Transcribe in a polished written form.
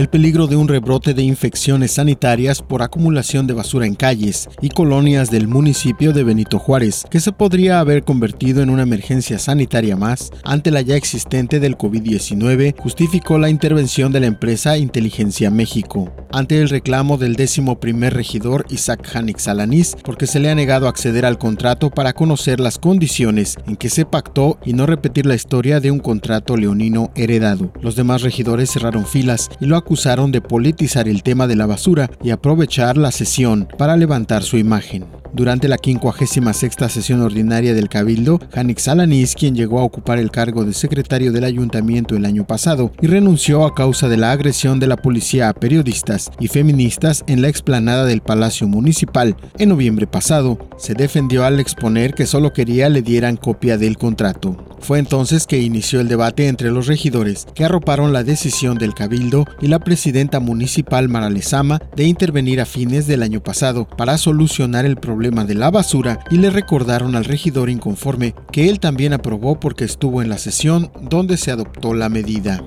el peligro de un rebrote de infecciones sanitarias por acumulación de basura en calles y colonias del municipio de Benito Juárez, que se podría haber convertido en una emergencia sanitaria más ante la ya existente del COVID-19, justificó la intervención de la empresa Inteligencia México. Ante el reclamo del 11º regidor Isaac Hanix Salaniz, porque se le ha negado acceder al contrato para conocer las condiciones en que se pactó y no repetir la historia de un contrato leonino heredado. Los demás regidores cerraron filas y lo acusaron de politizar el tema de la basura y aprovechar la sesión para levantar su imagen. Durante la 56ª sesión ordinaria del Cabildo, Hanix Salaniz, quien llegó a ocupar el cargo de secretario del ayuntamiento el año pasado y renunció a causa de la agresión de la policía a periodistas y feministas en la explanada del Palacio Municipal en noviembre pasado, se defendió al exponer que solo quería le dieran copia del contrato. Fue entonces que inició el debate entre los regidores, que arroparon la decisión del Cabildo y la presidenta municipal Mara Lizama de intervenir a fines del año pasado para solucionar el problema de la basura, y le recordaron al regidor inconforme que él también aprobó porque estuvo en la sesión donde se adoptó la medida.